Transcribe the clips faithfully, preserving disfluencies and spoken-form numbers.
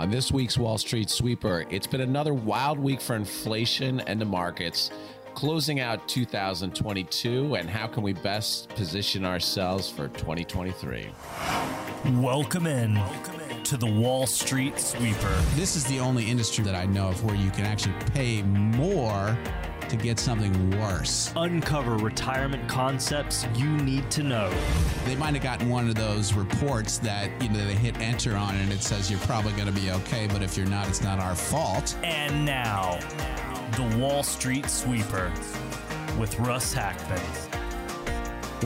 On this week's Wall Street Sweeper, it's been another wild week for inflation and the markets, closing out two thousand twenty-two, and how can we best position ourselves for twenty twenty-three? Welcome in. Welcome in. To the Wall Street Sweeper. This is the only industry that I know of where you can actually pay more to get something worse. Uncover retirement concepts you need to know. They might have gotten one of those reports that, you know, they hit enter on and it says you're probably going to be okay, but if you're not, it's not our fault. And now, the Wall Street Sweeper with Russ Hackmann.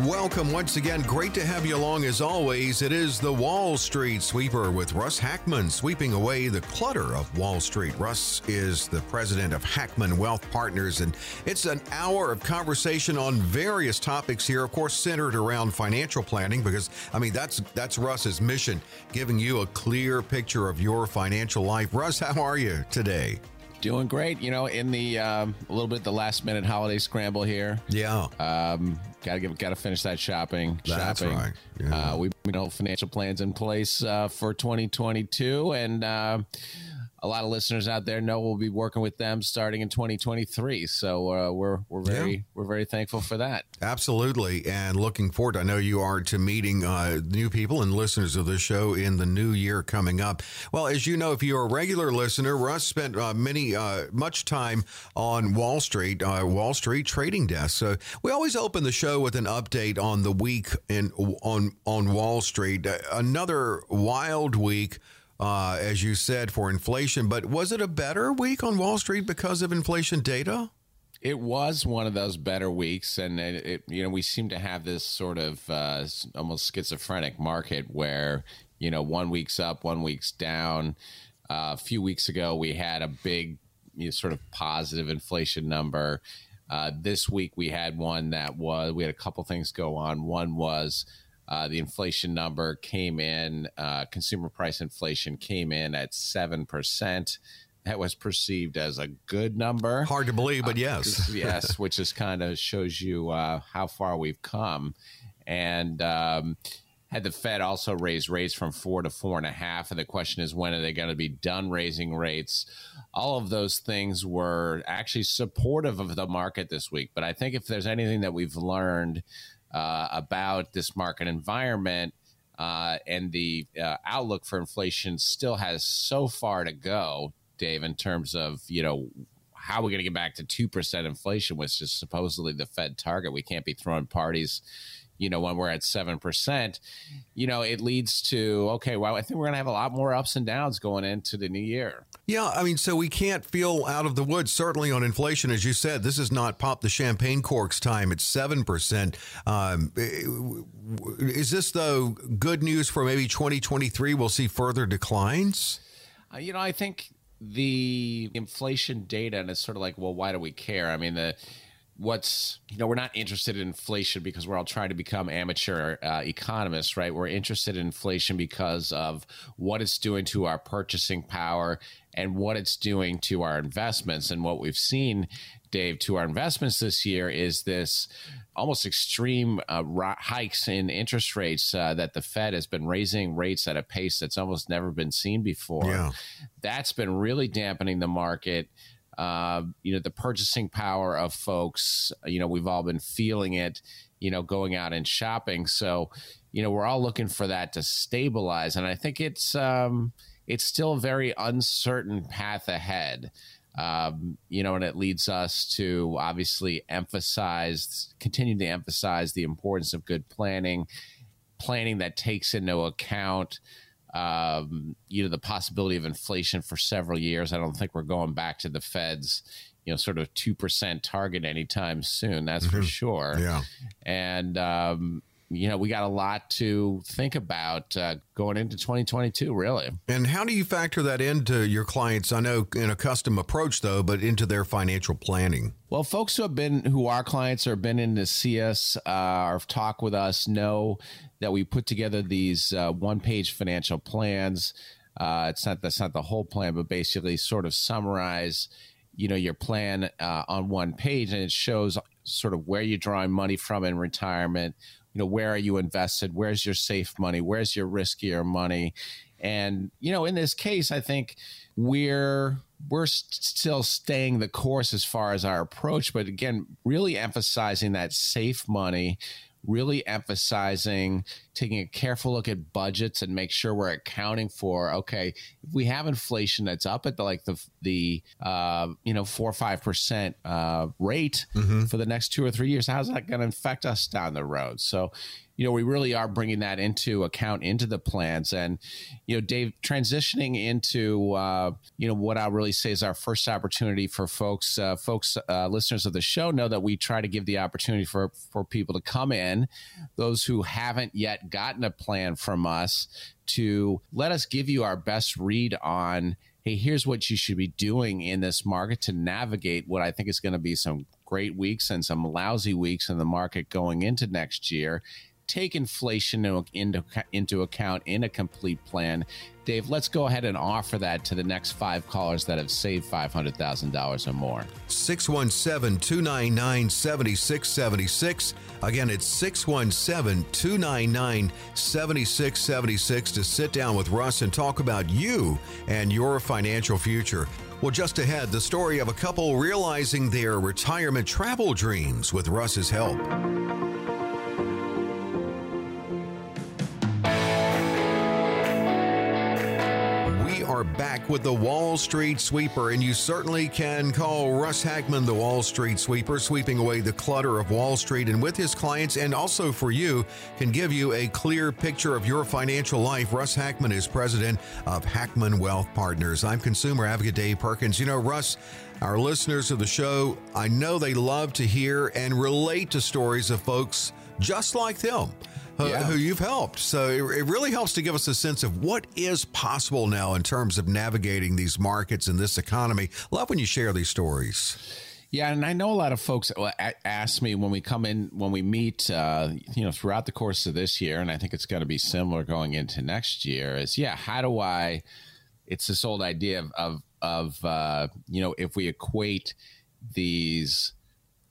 Welcome once again. Great to have you along as always. It is the Wall Street Sweeper with Russ Hackmann, sweeping away the clutter of Wall Street. Russ is the president of Hackmann Wealth Partners, and it's an hour of conversation on various topics here, of course, centered around financial planning, because, I mean, that's that's Russ's mission, giving you a clear picture of your financial life. Russ, how are you today? Doing great, you know, in the um, a little bit the last minute holiday scramble here. Yeah, um, gotta give, gotta finish that shopping. That's shopping. Right. Yeah. Uh, we you know financial plans in place uh, for twenty twenty-two, and uh, a lot of listeners out there know we'll be working with them starting in twenty twenty-three. So uh, we're we're very yeah. we're very thankful for that. Absolutely, and looking forward. I know you are to meeting uh, new people and listeners of this show in the new year coming up. Well, as you know, if you're a regular listener, Russ spent uh, many uh, much time on Wall Street, uh, Wall Street trading desks. So we always open the show with an update on the week in on on Wall Street. Uh, another wild week. Uh, as you said, for inflation. But was it a better week on Wall Street because of inflation data? It was one of those better weeks. And, it, it, you know, we seem to have this sort of uh, almost schizophrenic market where, you know, one week's up, one week's down. Uh, a few weeks ago, we had a big, you know, sort of positive inflation number. Uh, this week, we had one that was, we had a couple things go on. One was Uh, the inflation number came in, uh, consumer price inflation came in at seven percent. That was perceived as a good number. Hard to believe, but uh, yes. Yes, which is kind of shows you uh, how far we've come. And um, had the Fed also raised rates from four to four and a half. And the question is, when are they going to be done raising rates? All of those things were actually supportive of the market this week. But I think if there's anything that we've learned Uh, about this market environment uh, and the uh, outlook for inflation still has so far to go, Dave, in terms of, you know, how we're going to get back to two percent inflation, which is supposedly the Fed target. We can't be throwing parties, you know, when we're at seven percent. You know, it leads to, okay, well, I think we're going to have a lot more ups and downs going into the new year. Yeah, I mean, so we can't feel out of the woods, certainly on inflation. As you said, this is not pop the champagne corks time. It's seven percent. Um, is this, though, good news for maybe twenty twenty-three? We'll see further declines? Uh, you know, I think the inflation data, and it's sort of like, well, why do we care? I mean, the what's, you know, we're not interested in inflation because we're all trying to become amateur uh, economists, right? We're interested in inflation because of what it's doing to our purchasing power and what it's doing to our investments. And what we've seen, Dave, to our investments this year is this almost extreme uh, r- hikes in interest rates uh, that the Fed has been raising rates at a pace that's almost never been seen before. Yeah. That's been really dampening the market. Uh, you know, the purchasing power of folks, you know, we've all been feeling it, you know, going out and shopping. So, you know, we're all looking for that to stabilize. And I think it's um, it's still a very uncertain path ahead, um, you know, and it leads us to obviously emphasize, continue to emphasize the importance of good planning, planning that takes into account Um, you know, the possibility of inflation for several years. I don't think we're going back to the Fed's, you know, sort of two percent target anytime soon. That's mm-hmm. for sure. Yeah. And, um, you know, we got a lot to think about uh, going into twenty twenty-two, really. And how do you factor that into your clients? I know in a custom approach, though, but into their financial planning. Well, folks who have been, who are clients or have been in to see us uh, or talk with us know that we put together these uh, one-page financial plans. Uh, it's not that's not the whole plan, but basically sort of summarize, you know, your plan uh, on one page, and it shows sort of where you're drawing money from in retirement. You know, where are you invested? Where's your safe money? Where's your riskier money? And, you know, in this case, I think we're we're st- still staying the course as far as our approach. But again, really emphasizing that safe money, really emphasizing taking a careful look at budgets and make sure we're accounting for, okay, if we have inflation that's up at the, like the, the uh, you know, four or five percent uh, rate mm-hmm. for the next two or three years, how's that going to affect us down the road? So, you know, we really are bringing that into account into the plans. And, you know, Dave, transitioning into, uh, you know, what I'll really say is our first opportunity for folks, uh, folks, uh, listeners of the show know that we try to give the opportunity for, for people to come in, those who haven't yet gotten a plan from us, to let us give you our best read on, hey, here's what you should be doing in this market to navigate what I think is going to be some great weeks and some lousy weeks in the market going into next year. Take inflation into, into account in a complete plan. Dave, let's go ahead and offer that to the next five callers that have saved five hundred thousand dollars or more. six one seven, two nine nine, seven six seven six. Again, it's six one seven, two nine nine, seven six seven six to sit down with Russ and talk about you and your financial future. Well, just ahead, the story of a couple realizing their retirement travel dreams with Russ's help. Back with the Wall Street Sweeper, and you certainly can call Russ Hackmann the Wall Street Sweeper, sweeping away the clutter of Wall Street, and with his clients and also for you, can give you a clear picture of your financial life. Russ Hackmann is president of Hackmann Wealth Partners. I'm consumer advocate Dave Perkins. You know, Russ, our listeners of the show, I know they love to hear and relate to stories of folks just like them. Yeah. Who you've helped. So it really helps to give us a sense of what is possible now in terms of navigating these markets and this economy. Love when you share these stories. Yeah, and I know a lot of folks ask me when we come in, when we meet, uh, you know, throughout the course of this year, and I think it's going to be similar going into next year, is, yeah, how do I, it's this old idea of, of, of uh, you know, if we equate these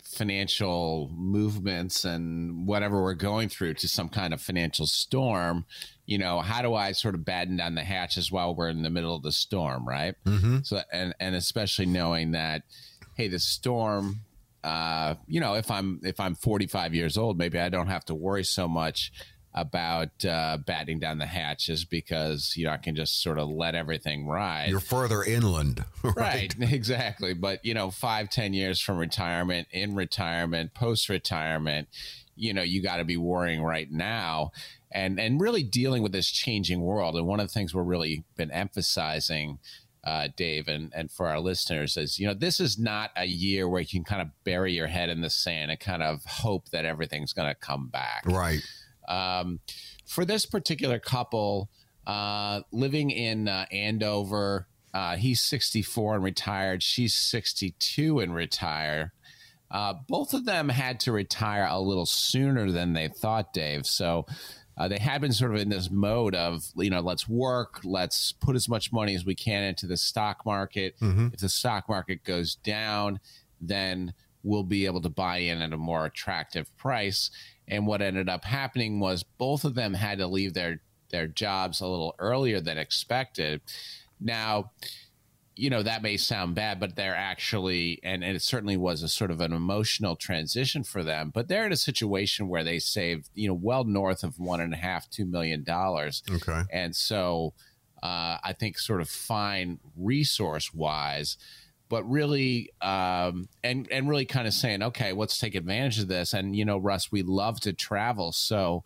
financial movements and whatever we're going through to some kind of financial storm, you know, how do I sort of batten down the hatches while we're in the middle of the storm, right? Mm-hmm. So, and and especially knowing that, hey, the storm, uh, you know, if I'm if I'm forty-five years old, maybe I don't have to worry so much about uh, batting down the hatches because, you know, I can just sort of let everything ride. You're further inland. Right, right exactly. But, you know, five, ten years from retirement, in retirement, post-retirement, you know, you got to be worrying right now and, and really dealing with this changing world. And one of the things we're really been emphasizing, uh, Dave, and, and for our listeners is, you know, this is not a year where you can kind of bury your head in the sand and kind of hope that everything's going to come back. Right. Um, for this particular couple, uh, living in, uh, Andover, uh, he's sixty-four and retired. She's sixty-two and retired. Uh, both of them had to retire a little sooner than they thought, Dave. So, uh, they had been sort of in this mode of, you know, let's work, let's put as much money as we can into the stock market. Mm-hmm. If the stock market goes down, then we'll be able to buy in at a more attractive price. And what ended up happening was both of them had to leave their, their jobs a little earlier than expected. Now, you know, that may sound bad, but they're actually, and, and it certainly was a sort of an emotional transition for them, but they're in a situation where they saved, you know, well north of one and a half, two million dollars. Okay. And so uh, I think sort of fine resource wise, but really, um, and, and really kind of saying, okay, let's take advantage of this. And, you know, Russ, we love to travel. So,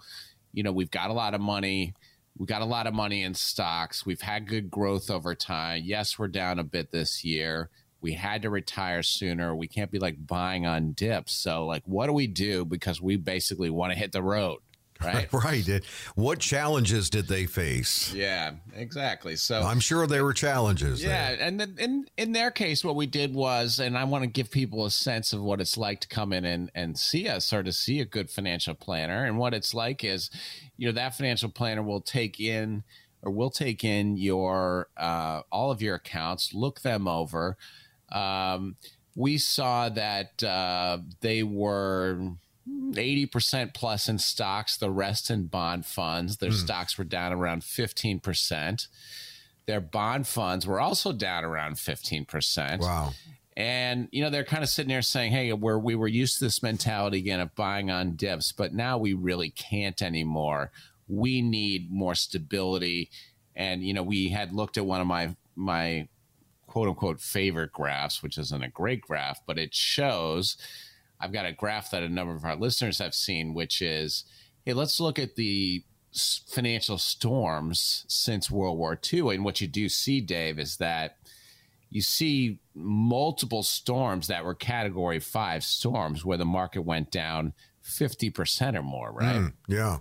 you know, we've got a lot of money. We've got a lot of money in stocks. We've had good growth over time. Yes, we're down a bit this year. We had to retire sooner. We can't be like buying on dips. So like, what do we do? Because we basically want to hit the road. Right. Right. What challenges did they face? Yeah, exactly. So I'm sure there were challenges. Yeah. There. And then in, in their case, what we did was, and I want to give people a sense of what it's like to come in and, and see us or to see a good financial planner. And what it's like is, you know, that financial planner will take in or will take in your uh, all of your accounts, look them over. Um, we saw that uh, they were eighty percent plus in stocks, the rest in bond funds. Their mm. stocks were down around fifteen percent. Their bond funds were also down around fifteen percent. Wow. And, you know, they're kind of sitting there saying, hey, we're, we were used to this mentality again of buying on dips, but now we really can't anymore. We need more stability. And, you know, we had looked at one of my, my quote unquote favorite graphs, which isn't a great graph, but it shows, I've got a graph that a number of our listeners have seen, which is, hey, let's look at the financial storms since World War Two. And what you do see, Dave, is that you see multiple storms that were Category Five storms where the market went down fifty percent or more, right? Mm, yeah.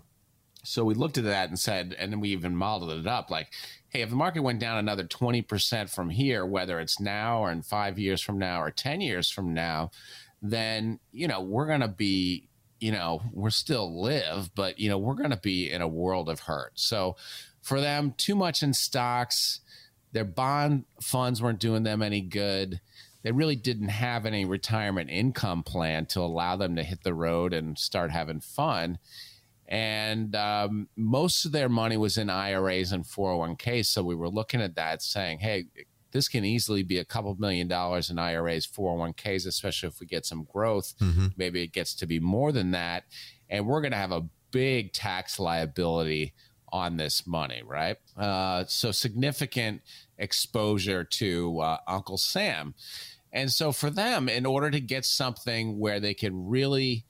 So we looked at that and said, and then we even modeled it up like, hey, if the market went down another twenty percent from here, whether it's now or in five years from now or ten years from now, then, you know, we're going to be, you know, we're still live, but, you know, we're going to be in a world of hurt. So for them, too much in stocks. Their bond funds weren't doing them any good. They really didn't have any retirement income plan to allow them to hit the road and start having fun. And um, most of their money was in I R As and four oh one k's. So we were looking at that saying, hey, this can easily be a couple million dollars in I R As, four oh one k's, especially if we get some growth. Mm-hmm. Maybe it gets to be more than that. And we're going to have a big tax liability on this money, right? Uh, so significant exposure to uh, Uncle Sam. And so for them, in order to get something where they can really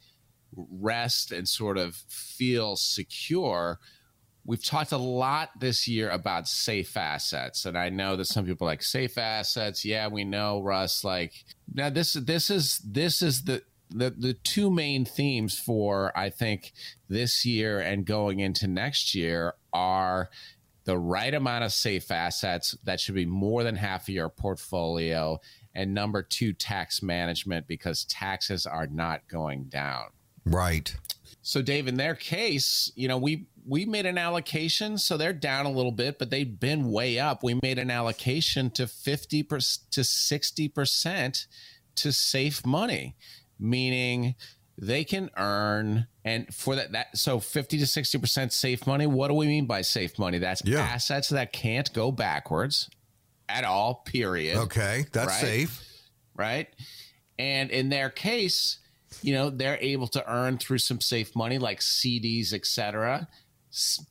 rest and sort of feel secure, we've talked a lot this year about safe assets. And I know that some people are like safe assets. Yeah, we know, Russ. Like now this this is this is the the the two main themes for, I think, this year and going into next year are the right amount of safe assets that should be more than half of your portfolio, and number two, tax management, because taxes are not going down. Right. So Dave, in their case, you know, we we made an allocation, so they're down a little bit, but they've been way up. We made an allocation to fifty percent to sixty percent to safe money, meaning they can earn, and for that, that so fifty to sixty percent safe money. What do we mean by safe money? That's yeah. assets that can't go backwards at all, period. Okay, that's right? Safe. Right? And in their case, you know, they're able to earn through some safe money like C Ds, et cetera,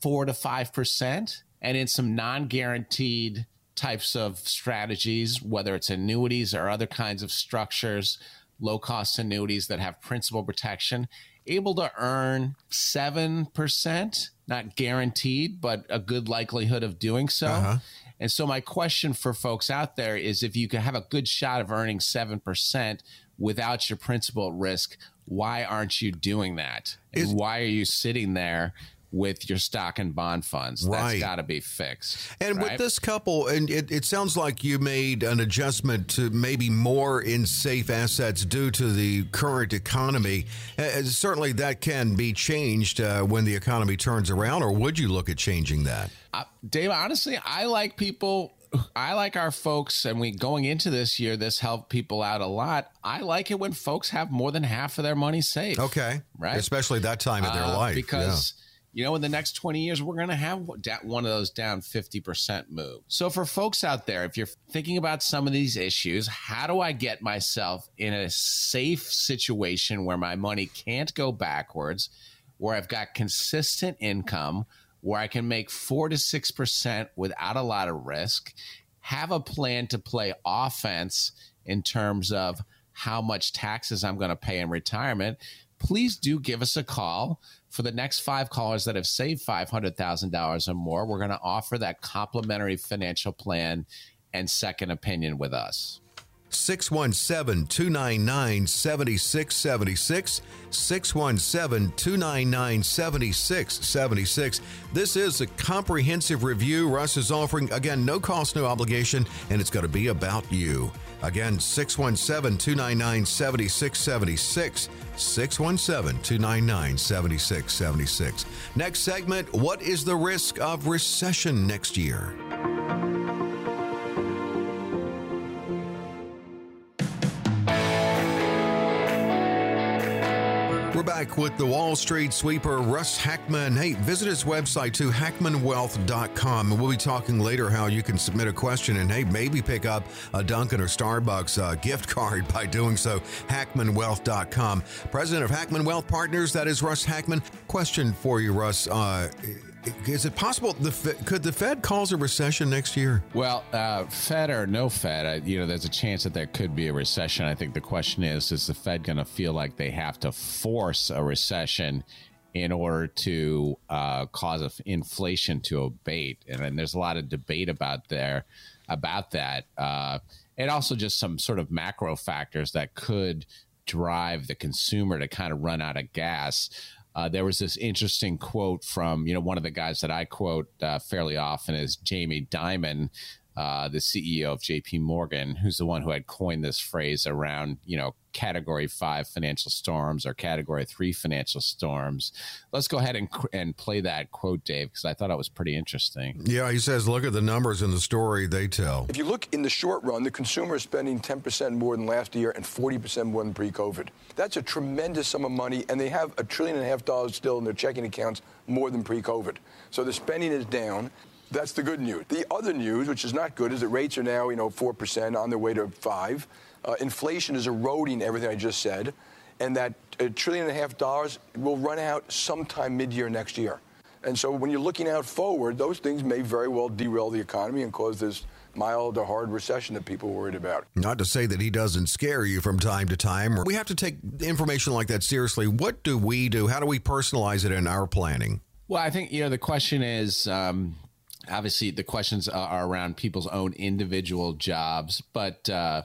four to five percent, and in some non-guaranteed types of strategies, whether it's annuities or other kinds of structures, low-cost annuities that have principal protection, able to earn seven percent, not guaranteed, but a good likelihood of doing so. Uh-huh. And so my question for folks out there is, if you can have a good shot of earning seven percent without your principal at risk, why aren't you doing that? And is, why are you sitting there with your stock and bond funds? Right. That's got to be fixed. And right? with this couple, and it, it sounds like you made an adjustment to maybe more in safe assets due to the current economy. Uh, certainly that can be changed uh, when the economy turns around, or would you look at changing that? Uh, Dave, honestly, I like people... I like our folks, and we going into this year, this helped people out a lot. I like it when folks have more than half of their money safe. Okay. Right. Especially that time of their uh, life. Because, yeah. you know, in the next twenty years, we're going to have one of those down fifty percent move. So for folks out there, if you're thinking about some of these issues, how do I get myself in a safe situation where my money can't go backwards, where I've got consistent income, where I can make four to six percent without a lot of risk, have a plan to play offense in terms of how much taxes I'm going to pay in retirement? Please do give us a call. For the next five callers that have saved five hundred thousand dollars or more, we're going to offer that complimentary financial plan and second opinion with us. six one seven, two nine nine, seven six seven six, six one seven, two nine nine, seven six seven six. This is a comprehensive review Russ is offering. Again, no cost, no obligation, and it's going to be about you. Again, six one seven, two nine nine, seven six seven six, six one seven, two nine nine, seven six seven six. Next segment, what is the risk of recession next year? back with the Wall Street Sweeper, Russ Hackmann. Hey, visit his website to hackmann wealth dot com, and we'll be talking later how you can submit a question and, hey, maybe pick up a Dunkin' or Starbucks uh, gift card by doing so, hackmann wealth dot com. President of Hackmann Wealth Partners, that is Russ Hackmann. Question for you, Russ. Uh, Is it possible, the could the Fed cause a recession next year? Well, uh, Fed or no Fed, I, you know, there's a chance that there could be a recession. I think the question is, is the Fed going to feel like they have to force a recession in order to uh, cause inflation to abate? And then there's a lot of debate about there about that. Uh, and also just some sort of macro factors that could drive the consumer to kind of run out of gas. Uh, there was this interesting quote from, you know, one of the guys that I quote uh, fairly often is Jamie Dimon, uh, the C E O of J P. Morgan, who's the one who had coined this phrase around, you know, Category five financial storms or Category three financial storms. Let's go ahead and and play that quote, Dave, because I thought it was pretty interesting. Yeah, he says, look at the numbers in the story they tell. If you look in the short run, the consumer is spending ten percent more than last year and forty percent more than pre-COVID. That's a tremendous sum of money, and they have a trillion and a half dollars still in their checking accounts more than pre-COVID. So the spending is down. That's the good news. The other news, which is not good, is that rates are now, you know, four percent on their way to five. Uh, inflation is eroding everything I just said, and that a trillion and a half dollars will run out sometime mid-year next year. And so when you're looking out forward, those things may very well derail the economy and cause this mild or hard recession that people are worried about. Not to say that he doesn't scare you from time to time. We have to take information like that seriously. What do we do? How do we personalize it in our planning? Well, I think, you know, the question is, um, obviously, the questions are around people's own individual jobs, but uh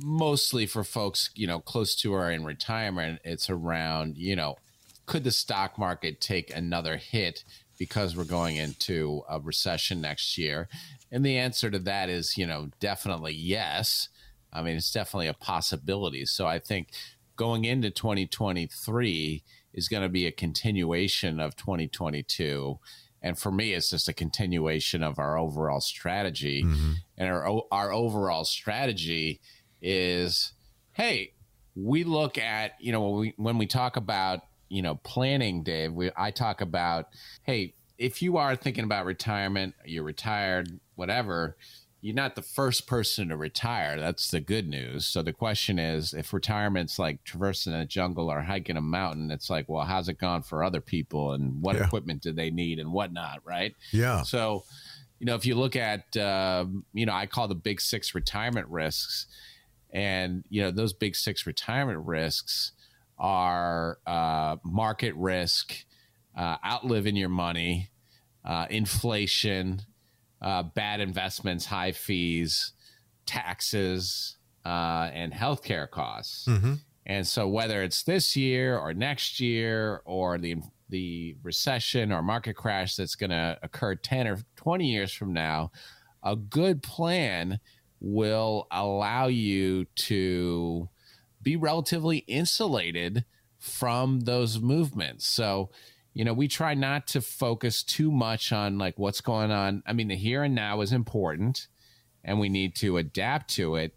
mostly for folks, you know, close to or in retirement, it's around, you know, could the stock market take another hit because we're going into a recession next year? And the answer to that is, you know, definitely yes. I mean, it's definitely a possibility. So I think going into twenty twenty-three is going to be a continuation of twenty twenty-two. And for me, it's just a continuation of our overall strategy. Mm-hmm. And our our overall strategy is, hey, we look at, you know, when we, when we talk about, you know, planning, Dave, we, I talk about, hey, if you are thinking about retirement, you're retired, whatever, you're not the first person to retire. That's the good news. So the question is, if retirement's like traversing a jungle or hiking a mountain, it's like, well, how's it gone for other people and what yeah. equipment do they need and whatnot, right? Yeah. So, you know, if you look at, uh, you know, I call the big six retirement risks. And, you know, those big six retirement risks are uh, market risk, uh, outliving your money, uh, inflation, uh, bad investments, high fees, taxes, uh, and healthcare costs. Mm-hmm. And so whether it's this year or next year or the the recession or market crash that's going to occur ten or twenty years from now, a good plan will allow you to be relatively insulated from those movements. So, you know, we try not to focus too much on like what's going on. I mean, the here and now is important and we need to adapt to it.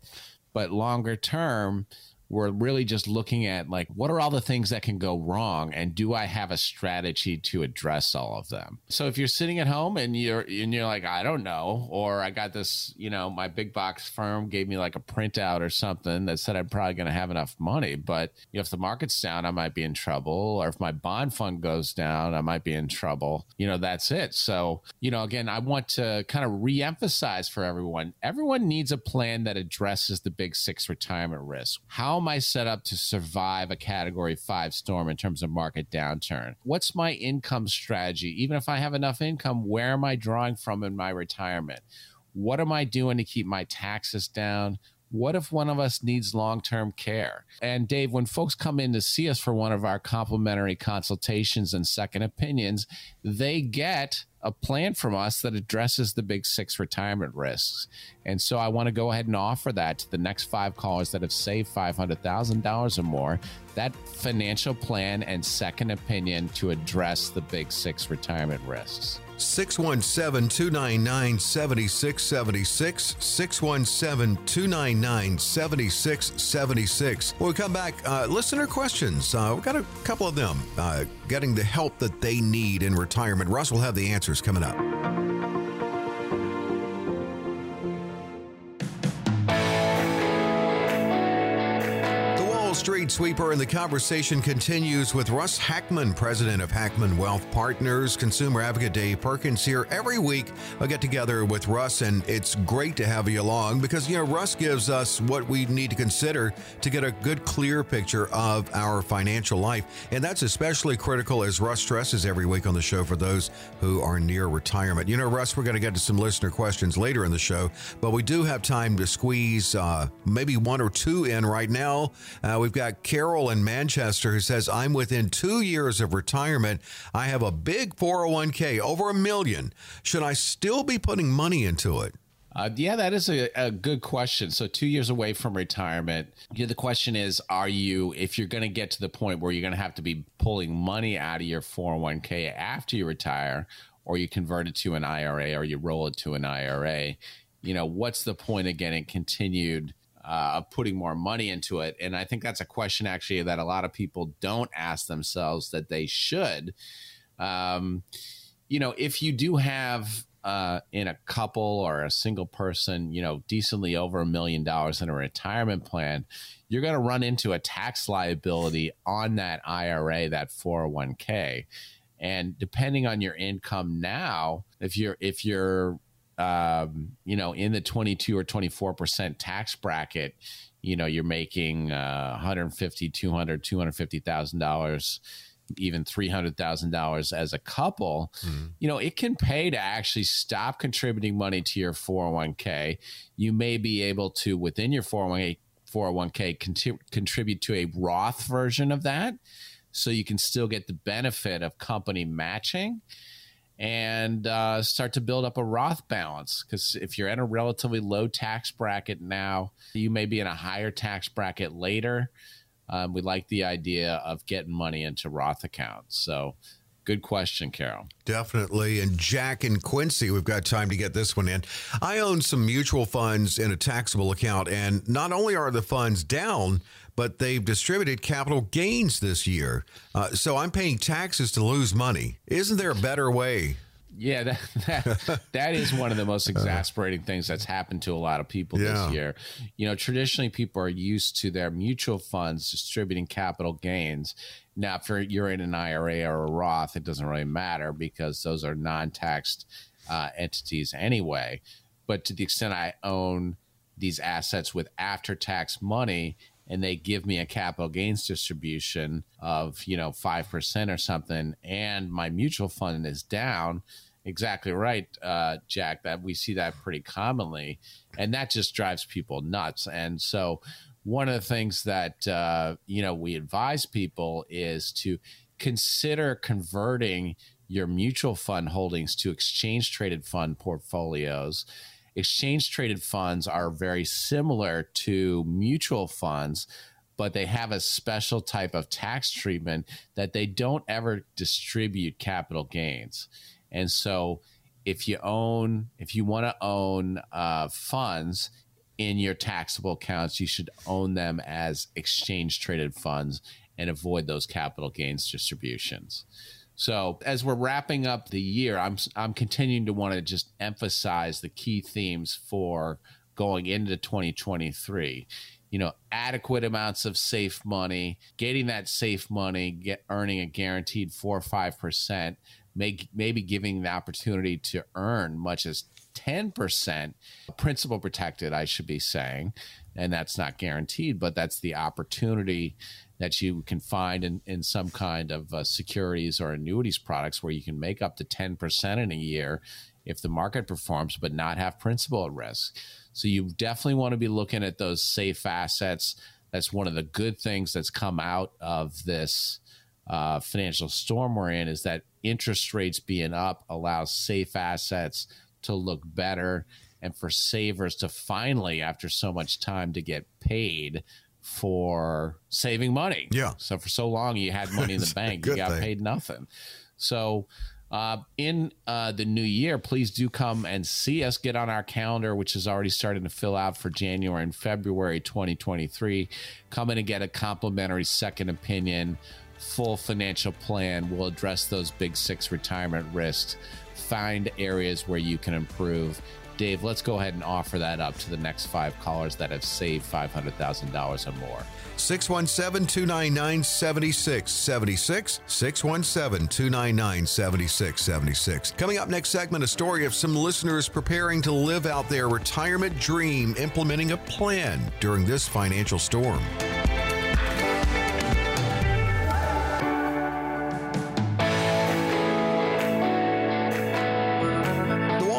But longer term, we're really just looking at like, what are all the things that can go wrong? And do I have a strategy to address all of them? So if you're sitting at home and you're, and you're like, I don't know, or I got this, you know, my big box firm gave me like a printout or something that said I'm probably going to have enough money, but you know, if the market's down, I might be in trouble. Or if my bond fund goes down, I might be in trouble. You know, that's it. So, you know, again, I want to kind of reemphasize for everyone, everyone needs a plan that addresses the big six retirement risk. How How am I set up to survive a Category five storm in terms of market downturn? What's my income strategy? Even if I have enough income, where am I drawing from in my retirement? What am I doing to keep my taxes down? What if one of us needs long-term care? And Dave, when folks come in to see us for one of our complimentary consultations and second opinions, they get a plan from us that addresses the big six retirement risks. And so I want to go ahead and offer that to the next five callers that have saved five hundred thousand dollars or more, that financial plan and second opinion to address the big six retirement risks. six one seven, two nine nine, seven six seven six, six one seven, two nine nine, seven six seven six. When we come back, uh, listener questions. Uh, we've got a couple of them uh, getting the help that they need in retirement. Russ will have the answers coming up. Street Sweeper, and the conversation continues with Russ Hackmann, president of Hackmann Wealth Partners. Consumer advocate Dave Perkins here. Every week I get together with Russ, and it's great to have you along because, you know, Russ gives us what we need to consider to get a good, clear picture of our financial life. And that's especially critical, as Russ stresses every week on the show, for those who are near retirement. You know, Russ, we're going to get to some listener questions later in the show, but we do have time to squeeze uh, maybe one or two in right now. Uh, we've got Carol in Manchester who says, I'm within two years of retirement. I have a big four oh one k, over a million. Should I still be putting money into it? Uh, yeah, that is a, a good question. So two years away from retirement, you know, the question is, are you, if you're going to get to the point where you're going to have to be pulling money out of your four oh one k after you retire, or you convert it to an I R A, or you roll it to an I R A, you know, what's the point of getting continued Uh, of putting more money into it? And I think that's a question actually that a lot of people don't ask themselves that they should. Um, you know, if you do have uh, in a couple or a single person, you know, decently over a million dollars in a retirement plan, you're going to run into a tax liability on that I R A, that four oh one k. And depending on your income now, if you're, if you're, Um, you know, in the twenty-two or twenty-four percent tax bracket, you know, you're making uh, one hundred fifty thousand, two hundred thousand, two hundred fifty thousand dollars, even three hundred thousand dollars as a couple. Mm-hmm. You know, it can pay to actually stop contributing money to your four oh one k. You may be able to, within your four oh one k, four oh one k conti- contribute to a Roth version of that, so you can still get the benefit of company matching, and uh, start to build up a Roth balance. Because if you're in a relatively low tax bracket now, you may be in a higher tax bracket later. Um, we like the idea of getting money into Roth accounts. So good question, Carol. Definitely. And Jack and Quincy, we've got time to get this one in. I own some mutual funds in a taxable account, and not only are the funds down, but they've distributed capital gains this year. Uh, so I'm paying taxes to lose money. Isn't there a better way? Yeah, that that, that is one of the most exasperating things that's happened to a lot of people yeah. this year. You know, traditionally people are used to their mutual funds distributing capital gains. Now, if you're, you're in an I R A or a Roth, it doesn't really matter because those are non-taxed uh, entities anyway. But to the extent I own these assets with after-tax money, and they give me a capital gains distribution of, you know, five percent or something, and my mutual fund is down. Exactly right, uh, Jack, that we see that pretty commonly. And that just drives people nuts. And so one of the things that, uh, you know, we advise people is to consider converting your mutual fund holdings to exchange-traded fund portfolios. Exchange-traded funds are very similar to mutual funds, but they have a special type of tax treatment that they don't ever distribute capital gains. And so if you own, if you want to own uh, funds in your taxable accounts, you should own them as exchange-traded funds and avoid those capital gains distributions. So as we're wrapping up the year, I'm I'm continuing to want to just emphasize the key themes for going into twenty twenty-three. You know, adequate amounts of safe money, getting that safe money, get, earning a guaranteed four or five percent, maybe maybe giving the opportunity to earn much as ten percent, principal protected, I should be saying, and that's not guaranteed, but that's the opportunity that you can find in, in some kind of uh, securities or annuities products where you can make up to ten percent in a year if the market performs, but not have principal at risk. So you definitely want to be looking at those safe assets. That's one of the good things that's come out of this uh, financial storm we're in, is that interest rates being up allows safe assets to look better, and for savers to finally, after so much time, to get paid for saving money. Yeah. So for so long you had money in the bank, you got thing. paid nothing. So Uh, in uh, the new year, please do come and see us. Get on our calendar, which is already starting to fill out for January and February twenty twenty-three. Come in and get a complimentary second opinion, full financial plan. We'll address those big six retirement risks, find areas where you can improve. Dave, let's go ahead and offer that up to the next five callers that have saved five hundred thousand dollars or more. six one seven, two nine nine, seven six seven six. six one seven, two nine nine, seven six seven six. Coming up next segment, a story of some listeners preparing to live out their retirement dream, implementing a plan during this financial storm.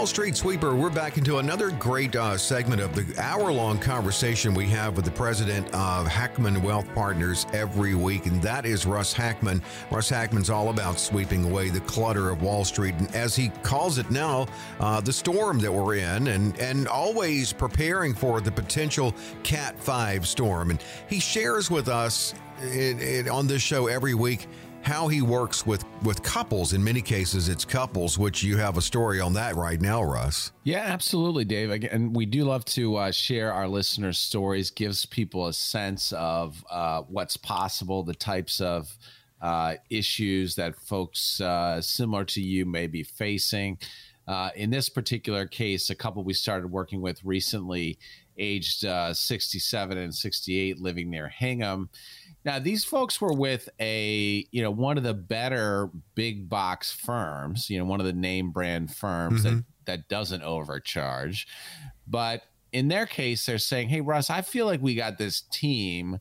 Street Sweeper, we're back into another great uh, segment of the hour-long conversation we have with the president of Hackmann Wealth Partners every week, and that is Russ Hackmann. Russ Hackmann's all about sweeping away the clutter of Wall Street, and as he calls it now, uh, the storm that we're in, and, and always preparing for the potential Cat five storm. And he shares with us it, it, on this show every week how he works with, with couples. In many cases, it's couples, which you have a story on that right now, Russ. Yeah, absolutely, Dave. And we do love to uh, share our listeners' stories, gives people a sense of uh, what's possible, the types of uh, issues that folks uh, similar to you may be facing. Uh, in this particular case, a couple we started working with recently, aged uh, sixty-seven and sixty-eight, living near Hingham. Now, these folks were with a, you know, one of the better big box firms, you know, one of the name brand firms mm-hmm. that, that doesn't overcharge. But in their case, they're saying, hey, Russ, I feel like we got this team.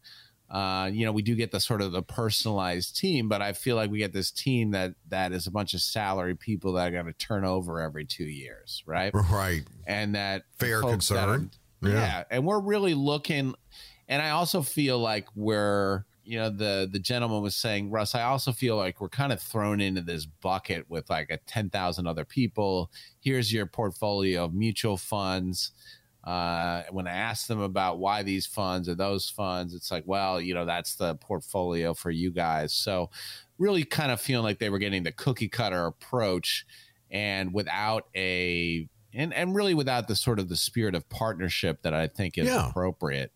Uh, you know, we do get the sort of the personalized team, but I feel like we get this team that that is a bunch of salary people that are going to turn over every two years. Right. Right. And that fair concern. That are, yeah. yeah. And we're really looking. And I also feel like we're, you know, the, the gentleman was saying, Russ, I also feel like we're kind of thrown into this bucket with like a ten thousand other people. Here's your portfolio of mutual funds. Uh, when I asked them about why these funds or those funds, it's like, well, you know, that's the portfolio for you guys. So really kind of feeling like they were getting the cookie cutter approach and without a, and, and really without the sort of the spirit of partnership that I think is yeah. appropriate.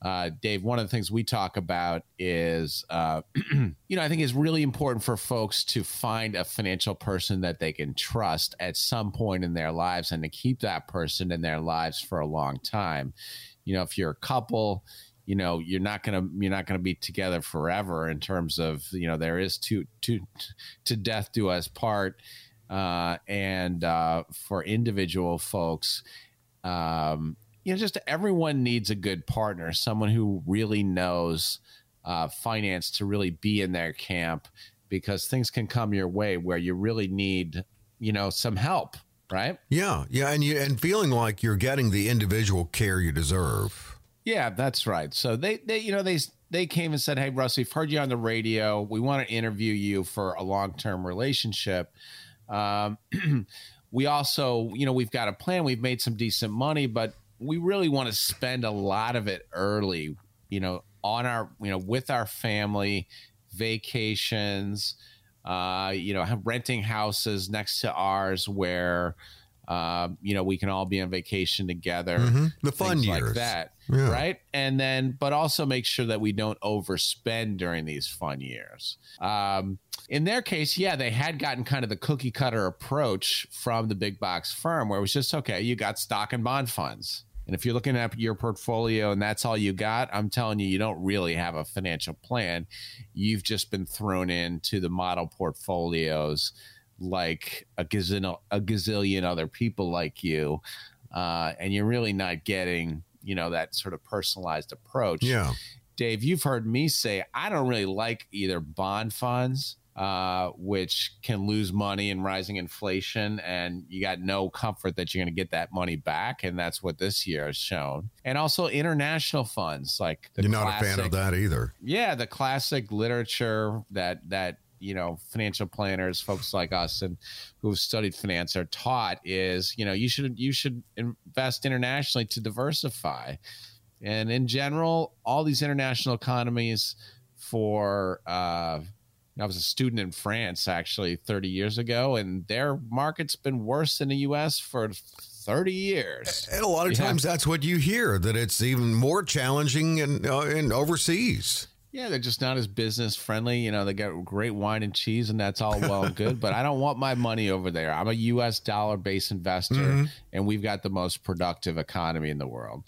Uh, Dave, one of the things we talk about is, uh, you know, I think it's really important for folks to find a financial person that they can trust at some point in their lives and to keep that person in their lives for a long time. You know, if you're a couple, you know, you're not going to, you're not going to be together forever in terms of, you know, there is to, to, to death do us part. Uh, and, uh, for individual folks, um, you know, just everyone needs a good partner, someone who really knows uh, finance to really be in their camp, because things can come your way where you really need, you know, some help, right? Yeah, yeah, and you and feeling like you're getting the individual care you deserve. Yeah, that's right. So they, they, you know, they they came and said, "Hey, Russ, we've heard you on the radio. We want to interview you for a long-term relationship." Um, we also, you know, we've got a plan. We've made some decent money, but we really want to spend a lot of it early, you know, on our, you know, with our family, vacations, uh, you know, renting houses next to ours where, uh, you know, we can all be on vacation together. Mm-hmm. The fun years. Like that, yeah. Right. And then, but also make sure that we don't overspend during these fun years. Um, in their case, yeah, they had gotten kind of the cookie cutter approach from the big box firm where it was just, okay, you got stock and bond funds. And if you're looking at your portfolio and that's all you got, I'm telling you, you don't really have a financial plan. You've just been thrown into the model portfolios like a gazillion, a gazillion other people like you. Uh, and you're really not getting, you know, that sort of personalized approach. Yeah. Dave, you've heard me say, I don't really like either bond funds, uh, which can lose money in rising inflation, and you got no comfort that you're going to get that money back. And that's what this year has shown. And also international funds, like the you're classic, not a fan of that either. Yeah. The classic literature that, that, you know, financial planners, folks like us and who've studied finance are taught is, you know, you should, you should invest internationally to diversify. And in general, all these international economies for, uh, I was a student in France actually thirty years ago, and their market's been worse than the U S for thirty years. And a lot of yeah. times that's what you hear, that it's even more challenging in, uh, in overseas. Yeah, they're just not as business friendly. You know, they got great wine and cheese, and that's all well and good, but I don't want my money over there. I'm a U S dollar based investor, mm-hmm. and we've got the most productive economy in the world.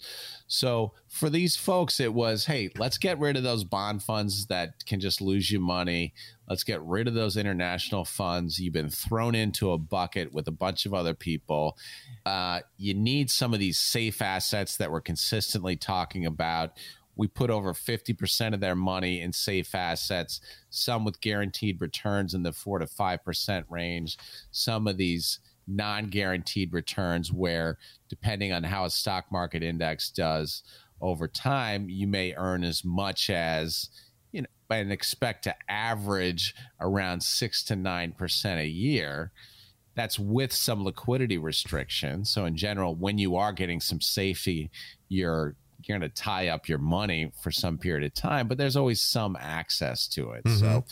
So for these folks, it was, hey, let's get rid of those bond funds that can just lose you money. Let's get rid of those international funds. You've been thrown into a bucket with a bunch of other people. Uh, you need some of these safe assets that we're consistently talking about. We put over fifty percent of their money in safe assets, some with guaranteed returns in the four to five percent range, some of these non-guaranteed returns where, depending on how a stock market index does over time, you may earn as much as, you know, and expect to average around six to nine percent a year. That's with some liquidity restriction. So in general, when you are getting some safety, you're you're going to tie up your money for some period of time, but there's always some access to it. Mm-hmm. So,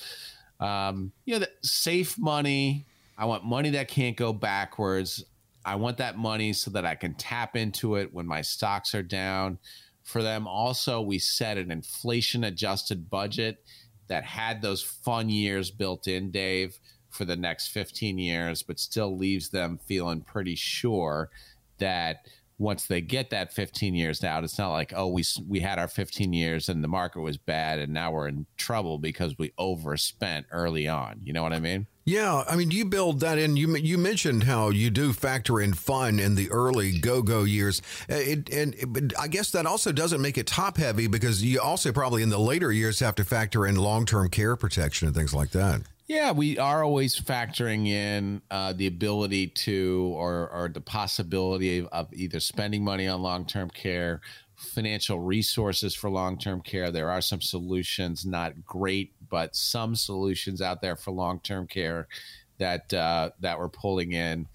um, you know, the safe money, I want money that can't go backwards. I want that money so that I can tap into it when my stocks are down. For them also, we set an inflation adjusted budget that had those fun years built in, Dave, for the next fifteen years, but still leaves them feeling pretty sure that once they get that fifteen years out, it's not like, oh, we we had our fifteen years and the market was bad and now we're in trouble because we overspent early on. You know what I mean? Yeah. I mean, you build that in. You you mentioned how you do factor in fun in the early go-go years. It, and it, I guess that also doesn't make it top-heavy, because you also probably in the later years have to factor in long-term care protection and things like that. Yeah, we are always factoring in uh, the ability to or, or the possibility of, of either spending money on long-term care, financial resources for long-term care. There are some solutions, not great, but some solutions out there for long-term care that uh, that we're pulling in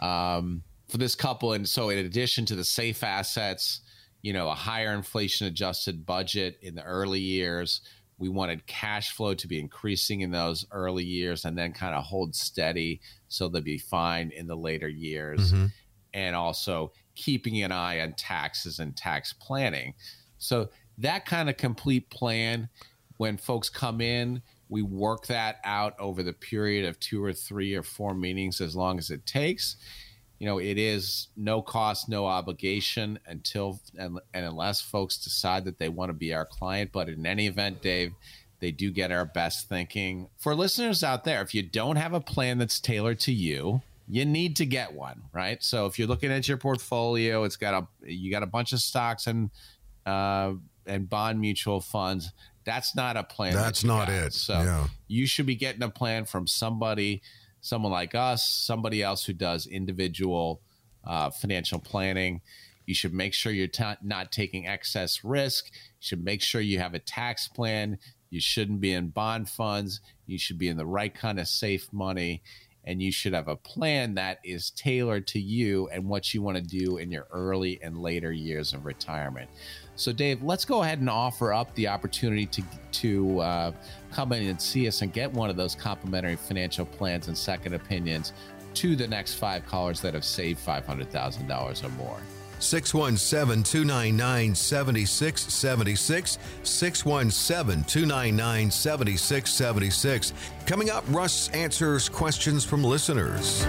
um, for this couple. And so in addition to the safe assets, you know, a higher inflation-adjusted budget in the early years, we wanted cash flow to be increasing in those early years and then kind of hold steady so they'll be fine in the later years. Mm-hmm. And also keeping an eye on taxes and tax planning. So that kind of complete plan, when folks come in, we work that out over the period of two or three or four meetings, as long as it takes. You know, it is no cost, no obligation until and, and unless folks decide that they want to be our client. But in any event, Dave, they do get our best thinking. For listeners out there, if you don't have a plan that's tailored to you, you need to get one, right? So if you're looking at your portfolio, it's got a you got a bunch of stocks and uh, and bond mutual funds. That's not a plan. That's that not got. it. So yeah. you should be getting a plan from somebody. Someone like us, somebody else who does individual uh, financial planning. You should make sure you're t- not taking excess risk. You should make sure you have a tax plan. You shouldn't be in bond funds. You should be in the right kind of safe money. And you should have a plan that is tailored to you and what you want to do in your early and later years of retirement. So, Dave, let's go ahead and offer up the opportunity to to uh, come in and see us and get one of those complimentary financial plans and second opinions to the next five callers that have saved five hundred thousand dollars or more. six one seven, two nine nine, seven six seven six, six one seven, two nine nine, seven six seven six. Coming up, Russ answers questions from listeners.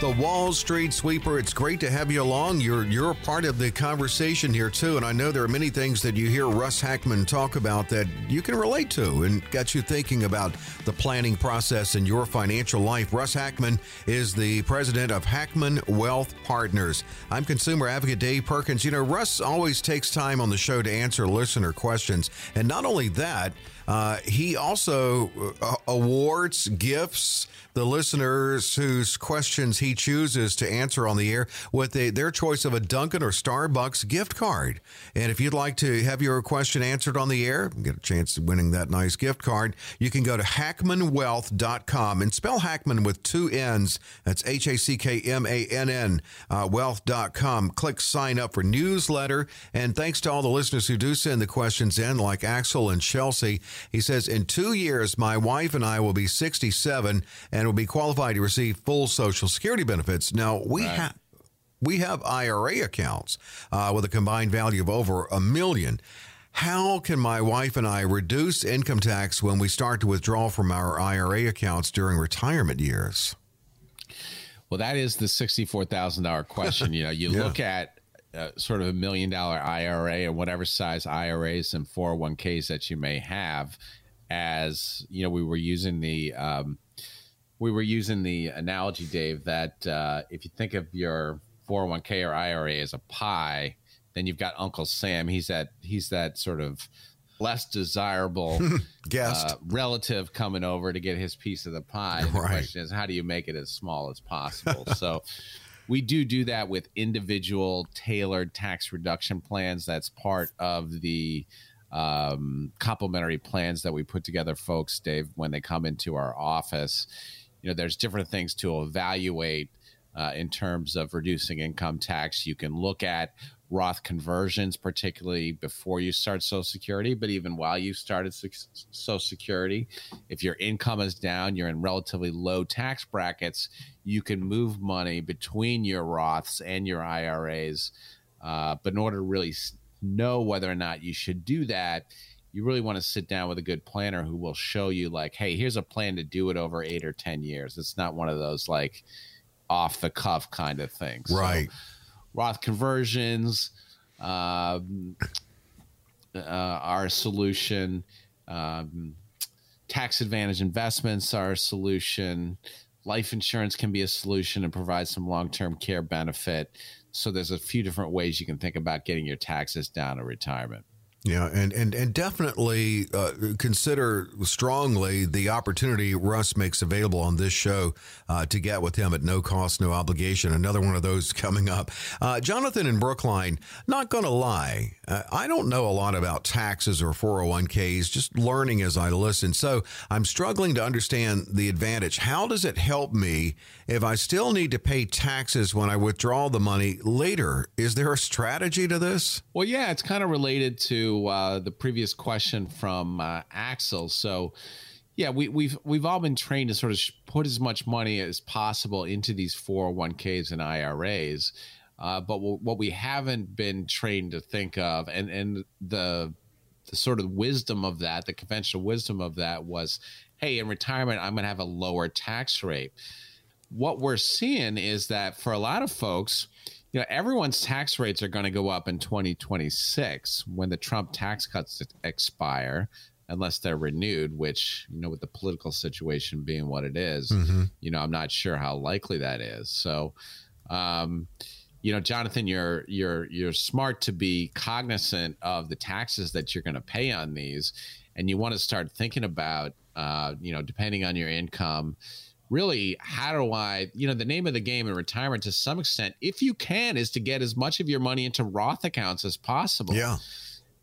The Wall Street Sweeper, it's great to have you along. You're you're a part of the conversation here, too, and I know there are many things that you hear Russ Hackmann talk about that you can relate to and got you thinking about the planning process in your financial life. Russ Hackmann is the president of Hackmann Wealth Partners. I'm consumer advocate Dave Perkins. You know, Russ always takes time on the show to answer listener questions, and not only that, Uh, he also uh, awards, gifts the listeners whose questions he chooses to answer on the air with a, their choice of a Dunkin' or Starbucks gift card. And if you'd like to have your question answered on the air, get a chance of winning that nice gift card, you can go to hackmann wealth dot com and spell Hackmann with two N's. That's H A C K M A N N, uh, wealth dot com. Click sign up for newsletter. And thanks to all the listeners who do send the questions in, like Axel and Chelsea. He says, in two years, my wife and I will be sixty-seven and will be qualified to receive full Social Security benefits. Now, we right. have... We have I R A accounts uh, with a combined value of over a million. How can my wife and I reduce income tax when we start to withdraw from our I R A accounts during retirement years? Well, that is the sixty-four thousand dollars question. You know, you yeah. look at uh, sort of a million dollar I R A or whatever size I R As and four oh one Ks that you may have. As you know, we were using the um, we were using the analogy, Dave, that uh, if you think of your four oh one K or I R A as a pie, then you've got Uncle Sam. He's that he's that sort of less desirable guest uh, relative coming over to get his piece of the pie. And right. the question is, how do you make it as small as possible? So we do do that with individual tailored tax reduction plans. That's part of the um, complimentary plans that we put together, folks, Dave, when they come into our office. You know, there's different things to evaluate. Uh, in terms of reducing income tax, you can look at Roth conversions, particularly before you start Social Security, but even while you started Social Security. If your income is down, you're in relatively low tax brackets, you can move money between your Roths and your I R As. Uh, but in order to really know whether or not you should do that, you really want to sit down with a good planner who will show you, like, hey, here's a plan to do it over eight or ten years. It's not one of those, like, off the cuff kind of things. Right. So, Roth conversions um, uh, are a solution. Um, tax advantage investments are a solution. Life insurance can be a solution and provide some long-term care benefit. So there's a few different ways you can think about getting your taxes down in retirement. Yeah, and and and definitely uh, consider strongly the opportunity Russ makes available on this show uh, to get with him at no cost, no obligation. Another one of those coming up. Uh, Jonathan in Brookline, not going to lie, uh, I don't know a lot about taxes or four oh one Ks, just learning as I listen. So I'm struggling to understand the advantage. How does it help me if I still need to pay taxes when I withdraw the money later? Is there a strategy to this? Well, yeah, it's kind of related to Uh, the previous question from uh, Axel. So, yeah, we, we've we've all been trained to sort of put as much money as possible into these four oh one Ks and I R As. Uh, but w- what we haven't been trained to think of, and and the the sort of wisdom of that, the conventional wisdom of that was, hey, in retirement, I'm going to have a lower tax rate. What we're seeing is that for a lot of folks, you know, everyone's tax rates are going to go up in twenty twenty-six when the Trump tax cuts expire, unless they're renewed, which, you know, with the political situation being what it is, mm-hmm. you know, I'm not sure how likely that is. So, um, you know, Jonathan, you're you're you're smart to be cognizant of the taxes that you're going to pay on these. And you want to start thinking about, uh, you know, depending on your income, really, how do I, you know, the name of the game in retirement to some extent, if you can, is to get as much of your money into Roth accounts as possible. Yeah.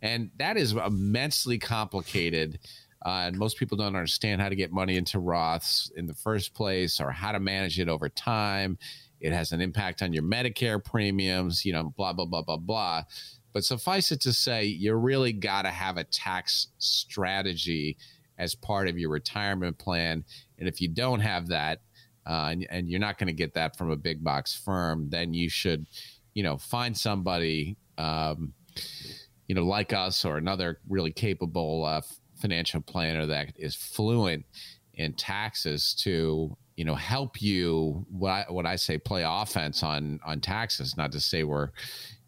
And that is immensely complicated. Uh, and most people don't understand how to get money into Roths in the first place or how to manage it over time. It has an impact on your Medicare premiums, you know, blah, blah, blah, blah, blah. But suffice it to say, you really got to have a tax strategy as part of your retirement plan. And if you don't have that, uh, and, and you're not going to get that from a big box firm, then you should, you know, find somebody, um, you know, like us or another really capable uh, financial planner that is fluent in taxes to, you know, help you, what I, what I say, play offense on, on taxes. Not to say we're,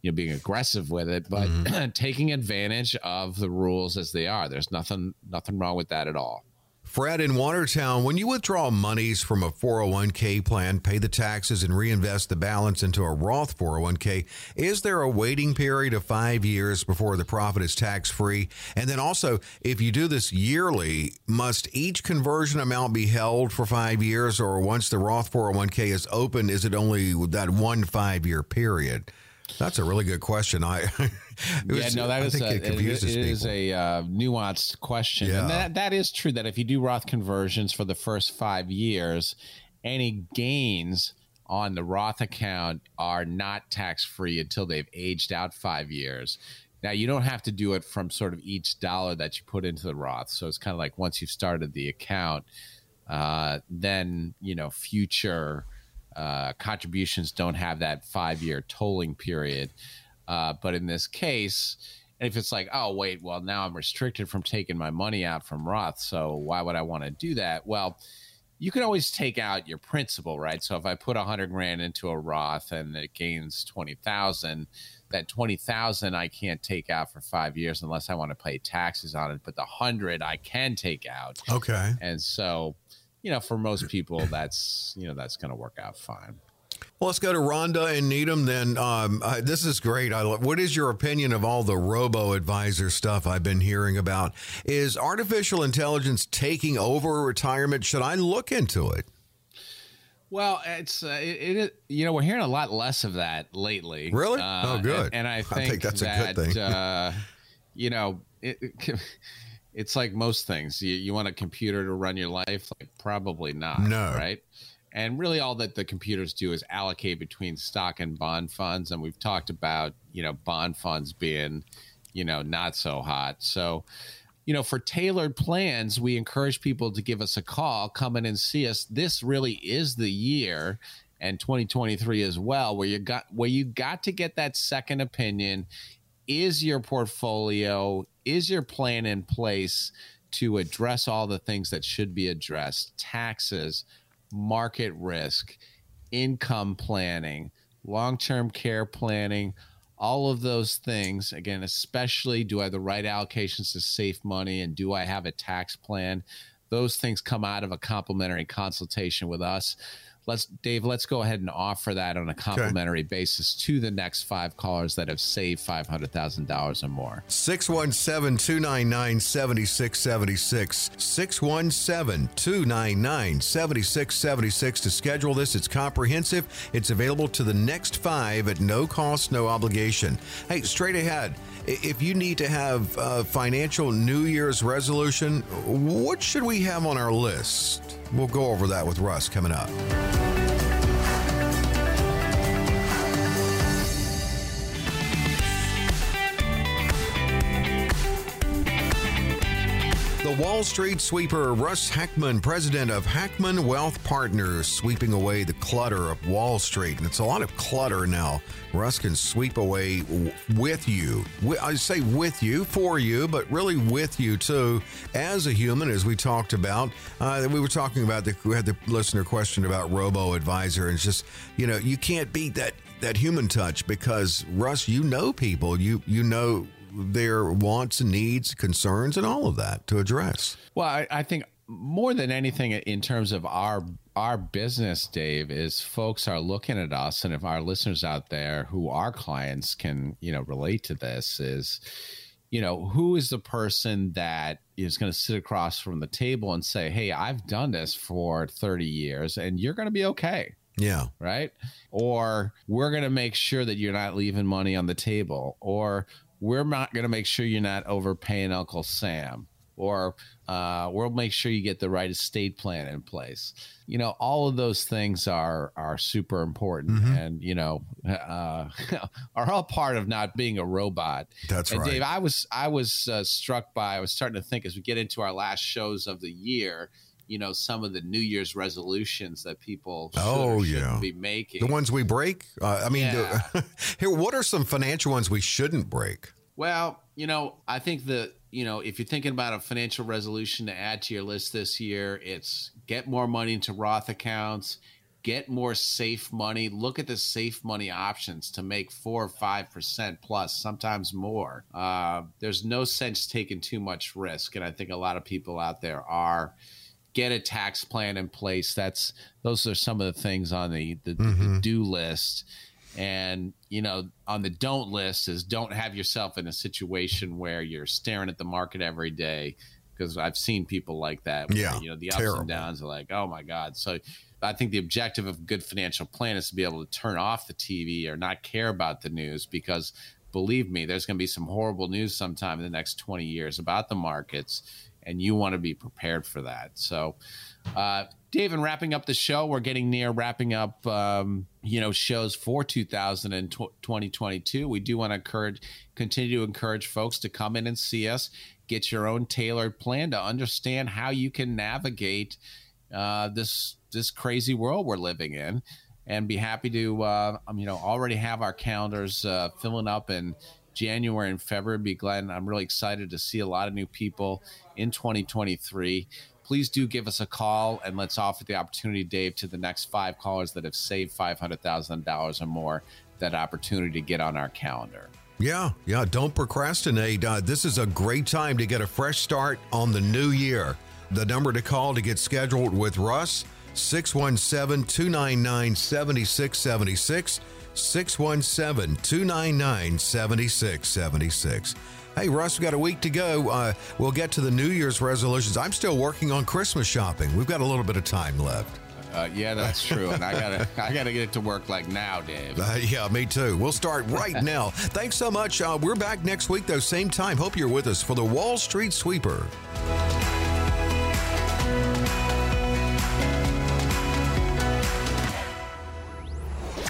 you know, being aggressive with it, but mm-hmm. taking advantage of the rules as they are. There's nothing, nothing wrong with that at all. Fred in Watertown, when you withdraw monies from a four oh one k plan, pay the taxes, and reinvest the balance into a Roth four oh one k, is there a waiting period of five years before the profit is tax-free? And then also, if you do this yearly, must each conversion amount be held for five years, or once the Roth four oh one k is open, is it only that one five-year period? That's a really good question. I was, yeah, no, that I is think a, it confuses it, it is people. a uh, nuanced question, yeah. and that that is true. That if you do Roth conversions for the first five years, any gains on the Roth account are not tax free until they've aged out five years. Now, you don't have to do it from sort of each dollar that you put into the Roth. So it's kind of like once you've started the account, uh, then you know future. Uh, contributions don't have that five-year tolling period. Uh, but in this case, if it's like, oh, wait, well, now I'm restricted from taking my money out from Roth, so why would I want to do that? Well, you can always take out your principal, right? So if I put one hundred grand into a Roth and it gains twenty thousand, that twenty thousand I can't take out for five years unless I want to pay taxes on it. But the one hundred I can take out. Okay. And so... you know, for most people, that's, you know, that's going to work out fine. Well, let's go to Rhonda and Needham then. Um, I, this is great. I love, what is your opinion of all the robo-advisor stuff I've been hearing about? Is artificial intelligence taking over retirement? Should I look into it? Well, it's, uh, it, it, you know, we're hearing a lot less of that lately. Really? Uh, oh, good. And, and I, think I think that's that, a good thing. uh, you know, it, it It's like most things. You, you want a computer to run your life? Like, probably not. No. Right? And really all that the computers do is allocate between stock and bond funds. And we've talked about, you know, bond funds being, you know, not so hot. So, you know, for tailored plans, we encourage people to give us a call, come in and see us. This really is the year, and twenty twenty-three as well, where you got, where you got to get that second opinion. Is your portfolio, is your plan in place to address all the things that should be addressed? Taxes, market risk, income planning, long-term care planning, all of those things. Again, especially, do I have the right allocations to safe money, and do I have a tax plan? Those things come out of a complimentary consultation with us. Let's, Dave, let's go ahead and offer that on a complimentary okay. basis to the next five callers that have saved five hundred thousand dollars or more. six one seven, two nine nine, seven six seven six. six one seven, two nine nine, seven six seven six to schedule this. It's comprehensive. It's available to the next five at no cost, no obligation. Hey, straight ahead, if you need to have a financial New Year's resolution, what should we have on our list? We'll go over that with Russ coming up. The Wall Street Sweeper, Russ Hackmann, president of Hackmann Wealth Partners, sweeping away the clutter of Wall Street. And it's a lot of clutter now. Russ can sweep away with you. I say with you, for you, but really with you, too, as a human, as we talked about. Uh, we were talking about, the, we had the listener question about robo-advisor. And it's just, you know, you can't beat that, that human touch because, Russ, you know people. You, you know their wants and needs, concerns, and all of that to address. Well, I, I think more than anything in terms of our our business, Dave, is folks are looking at us, and if our listeners out there who are clients can, you know, relate to this is, you know, who is the person that is going to sit across from the table and say, hey, I've done this for thirty years and you're going to be okay. Yeah. Right? Or we're going to make sure that you're not leaving money on the table, or we're not going to make sure you're not overpaying Uncle Sam, or uh, we'll make sure you get the right estate plan in place. You know, all of those things are are super important, mm-hmm. and you know, uh, are all part of not being a robot. That's and right. Dave, I was I was uh, struck by I was starting to think as we get into our last shows of the year, you know, some of the New Year's resolutions that people should oh, yeah. be making. The ones we break? Uh, I mean, yeah. the, here, what are some financial ones we shouldn't break? Well, you know, I think the, you know, if you're thinking about a financial resolution to add to your list this year, it's get more money into Roth accounts, Get more safe money. Look at the safe money options to make four or five percent plus, sometimes more. Uh, there's no sense taking too much risk. And I think a lot of people out there are. Get a tax plan in place. That's those are some of the things on the, the, mm-hmm. the do list. And, you know, on the don't list is don't have yourself in a situation where you're staring at the market every day, because I've seen people like that. Where, yeah, you know, the ups terrible. and downs are like, oh, my God. So I think the objective of a good financial plan is to be able to turn off the T V or not care about the news, because believe me, there's going to be some horrible news sometime in the next twenty years about the markets. And you want to be prepared for that. So, uh, Dave, in wrapping up the show, we're getting near wrapping up, um, you know, shows for two thousand twenty-two. We do want to encourage, continue to encourage folks to come in and see us, get your own tailored plan to understand how you can navigate uh, this this crazy world we're living in, and be happy to, uh, you know, already have our calendars uh, filling up in January and February. Be glad, and I'm really excited to see a lot of new people in twenty twenty-three. Please do give us a call, and let's offer the opportunity, Dave, to the next five callers that have saved five hundred thousand dollars or more, that opportunity to get on our calendar. Yeah, yeah, don't procrastinate. Uh, this is a great time to get a fresh start on the new year. The number to call to get scheduled with Russ, six one seven, two nine nine, seven six seven six, six one seven, two nine nine, seven six seven six. Hey, Russ, we've got a week to go. Uh, we'll get to the New Year's resolutions. I'm still working on Christmas shopping. We've got a little bit of time left. Uh, yeah, that's true. And I gotta, I gotta get to work like now, Dave. Uh, yeah, me too. We'll start right now. Thanks so much. Uh, we're back next week, though, same time. Hope you're with us for the Wall Street Sweeper.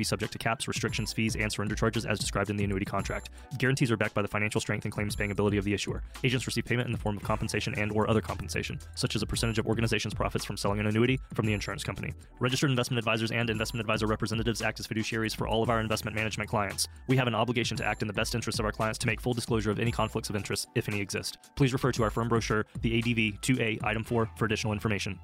be subject to caps, restrictions, fees, and surrender charges as described in the annuity contract. Guarantees are backed by the financial strength and claims paying ability of the issuer. Agents receive payment in the form of compensation and or other compensation, such as a percentage of organization's profits from selling an annuity from the insurance company. Registered investment advisors and investment advisor representatives act as fiduciaries for all of our investment management clients. We have an obligation to act in the best interest of our clients to make full disclosure of any conflicts of interest, if any exist. Please refer to our firm brochure, the A D V two A, Item four, for additional information.